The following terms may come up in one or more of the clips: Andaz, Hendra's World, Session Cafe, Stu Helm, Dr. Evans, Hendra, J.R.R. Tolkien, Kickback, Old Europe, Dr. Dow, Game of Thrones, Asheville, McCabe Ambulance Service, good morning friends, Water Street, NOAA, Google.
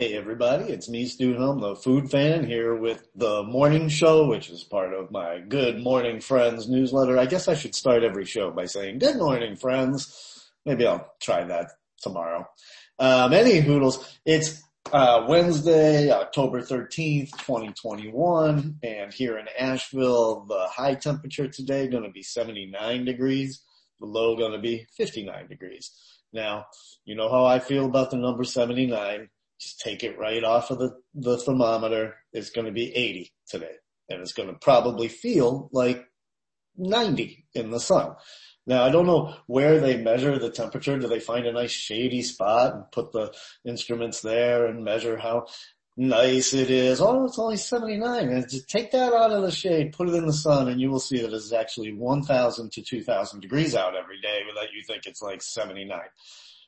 Hey everybody, it's me, Stu Helm, the food fan, here with the morning show, which is part of my Good Morning Friends newsletter. I guess I should start every show by saying, Good Morning Friends. Maybe I'll try that tomorrow. Any hoodles, it's Wednesday, October 13th, 2021, and here in Asheville, the high temperature today going to be 79 degrees, the low going to be 59 degrees. Now, you know how I feel about the number 79. Just take it right off of the thermometer. It's going to be 80 today, and it's going to probably feel like 90 in the sun. Now, I don't know where they measure the temperature. Do they find a nice shady spot and put the instruments there and measure how nice it is? Oh, it's only 79. And just take that out of the shade, put it in the sun, and you will see that it's actually 1,000 to 2,000 degrees out every day without you think it's like 79.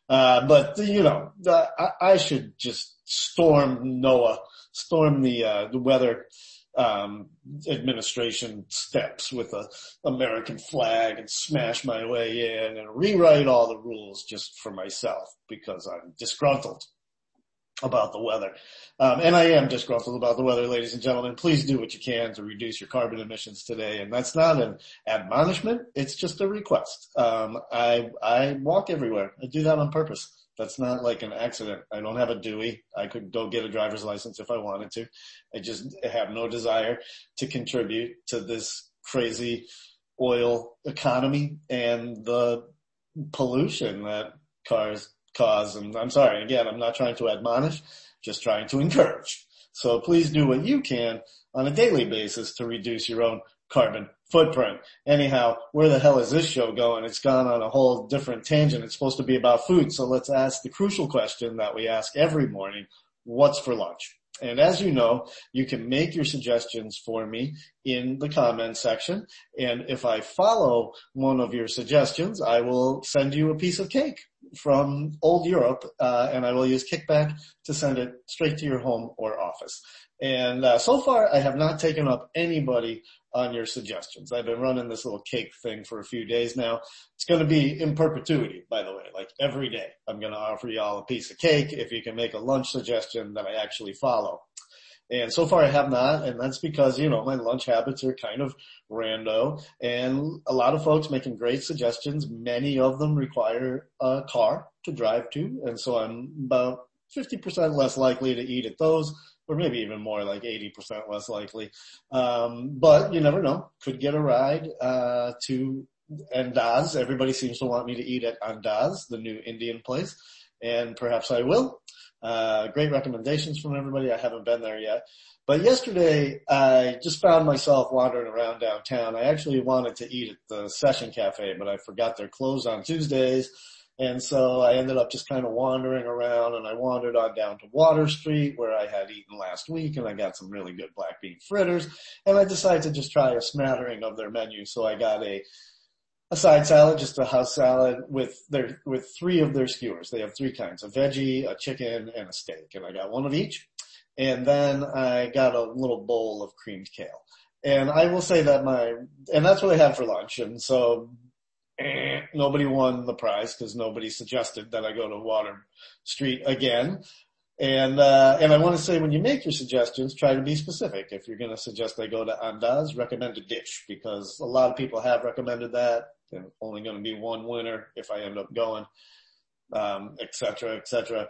But you know, I should just storm NOAA, storm the weather, administration steps with a American flag and smash my way in and rewrite all the rules just for myself because I'm disgruntled about the weather. And I am disgruntled about the weather, ladies and gentlemen. Please do what you can to reduce your carbon emissions today. And that's not an admonishment. It's just a request. I walk everywhere. I do that on purpose. That's not like an accident. I don't have a Dewey. I could go get a driver's license if I wanted to. I just have no desire to contribute to this crazy oil economy and the pollution that cars cause. And I'm sorry, again, I'm not trying to admonish, just trying to encourage. So please do what you can on a daily basis to reduce your own carbon footprint. Anyhow, where the hell is this show going? It's gone on a whole different tangent. It's supposed to be about food. So let's ask the crucial question that we ask every morning. What's for lunch? And as you know, you can make your suggestions for me in the comment section. And if I follow one of your suggestions, I will send you a piece of cake from old Europe, and I will use Kickback to send it straight to your home or office. And so far, I have not taken up anybody on your suggestions. I've been running this little cake thing for a few days now. It's going to be in perpetuity, by the way. Like every day, I'm going to offer y'all a piece of cake if you can make a lunch suggestion that I actually follow. And so far I have not, and that's because, you know, my lunch habits are kind of rando, and a lot of folks making great suggestions. Many of them require a car to drive to, and so I'm about 50% less likely to eat at those, or maybe even more, like 80% less likely. But you never know. Could get a ride to Andaz. Everybody seems to want me to eat at Andaz, the new Indian place, and perhaps I will. Great recommendations from everybody. I haven't been there yet. But yesterday, I just found myself wandering around downtown. I actually wanted to eat at the Session Cafe, but I forgot they're closed on Tuesdays. And so I ended up just kind of wandering around, and I wandered on down to Water Street where I had eaten last week, and I got some really good black bean fritters. And I decided to just try a smattering of their menu. So I got a side salad, just a house salad with three of their skewers. They have three kinds, a veggie, a chicken, and a steak. And I got one of each. And then I got a little bowl of creamed kale. And I will say that and that's what I had for lunch. And so nobody won the prize because nobody suggested that I go to Water Street again. And I want to say, when you make your suggestions, try to be specific. If you're going to suggest I go to Andaz, recommend a dish, because a lot of people have recommended that. There's only going to be one winner if I end up going, et cetera, et cetera.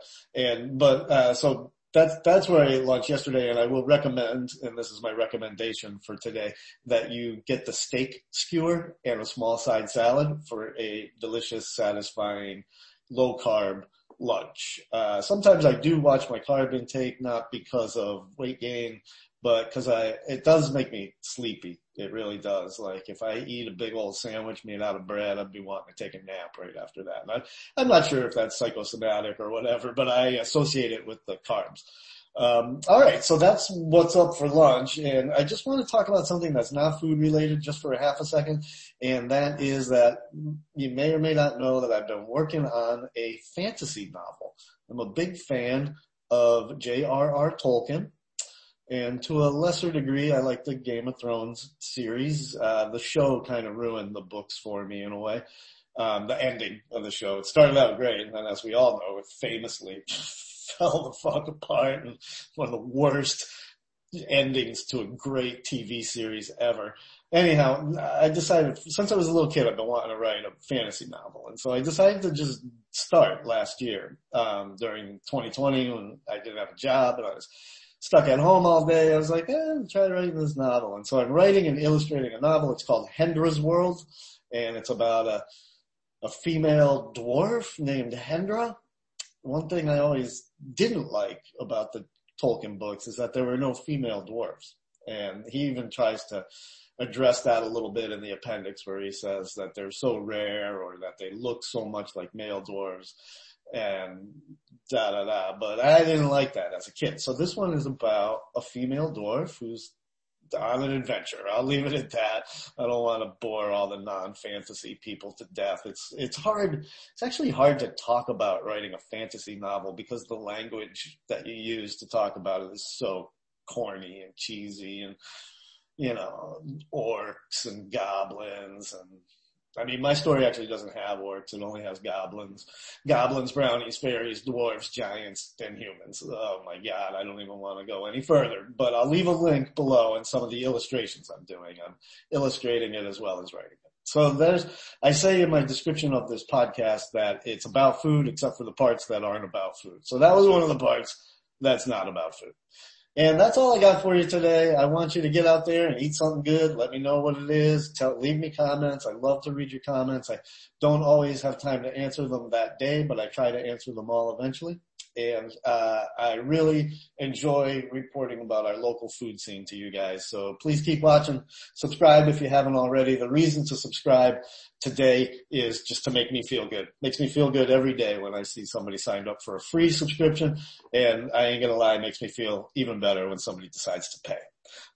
So that's where I ate lunch yesterday, and I will recommend, and this is my recommendation for today, that you get the steak skewer and a small side salad for a delicious, satisfying, low-carb lunch. Sometimes I do watch my carb intake, not because of weight gain, but because it does make me sleepy. It really does. Like if I eat a big old sandwich made out of bread, I'd be wanting to take a nap right after that. And I'm not sure if that's psychosomatic or whatever, but I associate it with the carbs. All right. So that's what's up for lunch. And I just want to talk about something that's not food related just for a half a second. And that is that you may or may not know that I've been working on a fantasy novel. I'm a big fan of J.R.R. Tolkien. And to a lesser degree, I like the Game of Thrones series. The show kind of ruined the books for me in a way. The ending of the show. It started out great. And then as we all know, it famously fell the fuck apart, and one of the worst endings to a great TV series ever. Anyhow, I decided, since I was a little kid, I've been wanting to write a fantasy novel. And so I decided to just start last year, during 2020, when I didn't have a job and I was stuck at home all day. I was like, try writing this novel. And so I'm writing and illustrating a novel. It's called Hendra's World, and it's about a female dwarf named Hendra. One thing I always didn't like about the Tolkien books is that there were no female dwarves. And he even tries to address that a little bit in the appendix, where he says that they're so rare, or that they look so much like male dwarves, and da-da-da. But I didn't like that as a kid. So this one is about a female dwarf who's on an adventure. I'll leave it at that. I don't want to bore all the non-fantasy people to death. It's hard. It's actually hard to talk about writing a fantasy novel, because the language that you use to talk about it is so corny and cheesy, and, you know, orcs and goblins, and I mean, my story actually doesn't have orcs. It only has goblins, brownies, fairies, dwarves, giants, and humans. Oh, my God. I don't even want to go any further. But I'll leave a link below in some of the illustrations I'm doing. I'm illustrating it as well as writing it. So I say in my description of this podcast that it's about food, except for the parts that aren't about food. So that was one of the parts that's not about food. And that's all I got for you today. I want you to get out there and eat something good. Let me know what it is. Leave me comments. I love to read your comments. I don't always have time to answer them that day, but I try to answer them all eventually. And I really enjoy reporting about our local food scene to you guys. So please keep watching. Subscribe if you haven't already. The reason to subscribe today is just to make me feel good. Makes me feel good every day when I see somebody signed up for a free subscription. And I ain't gonna lie, it makes me feel even better when somebody decides to pay.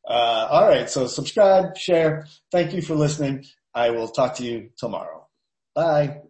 All right, so subscribe, share. Thank you for listening. I will talk to you tomorrow. Bye.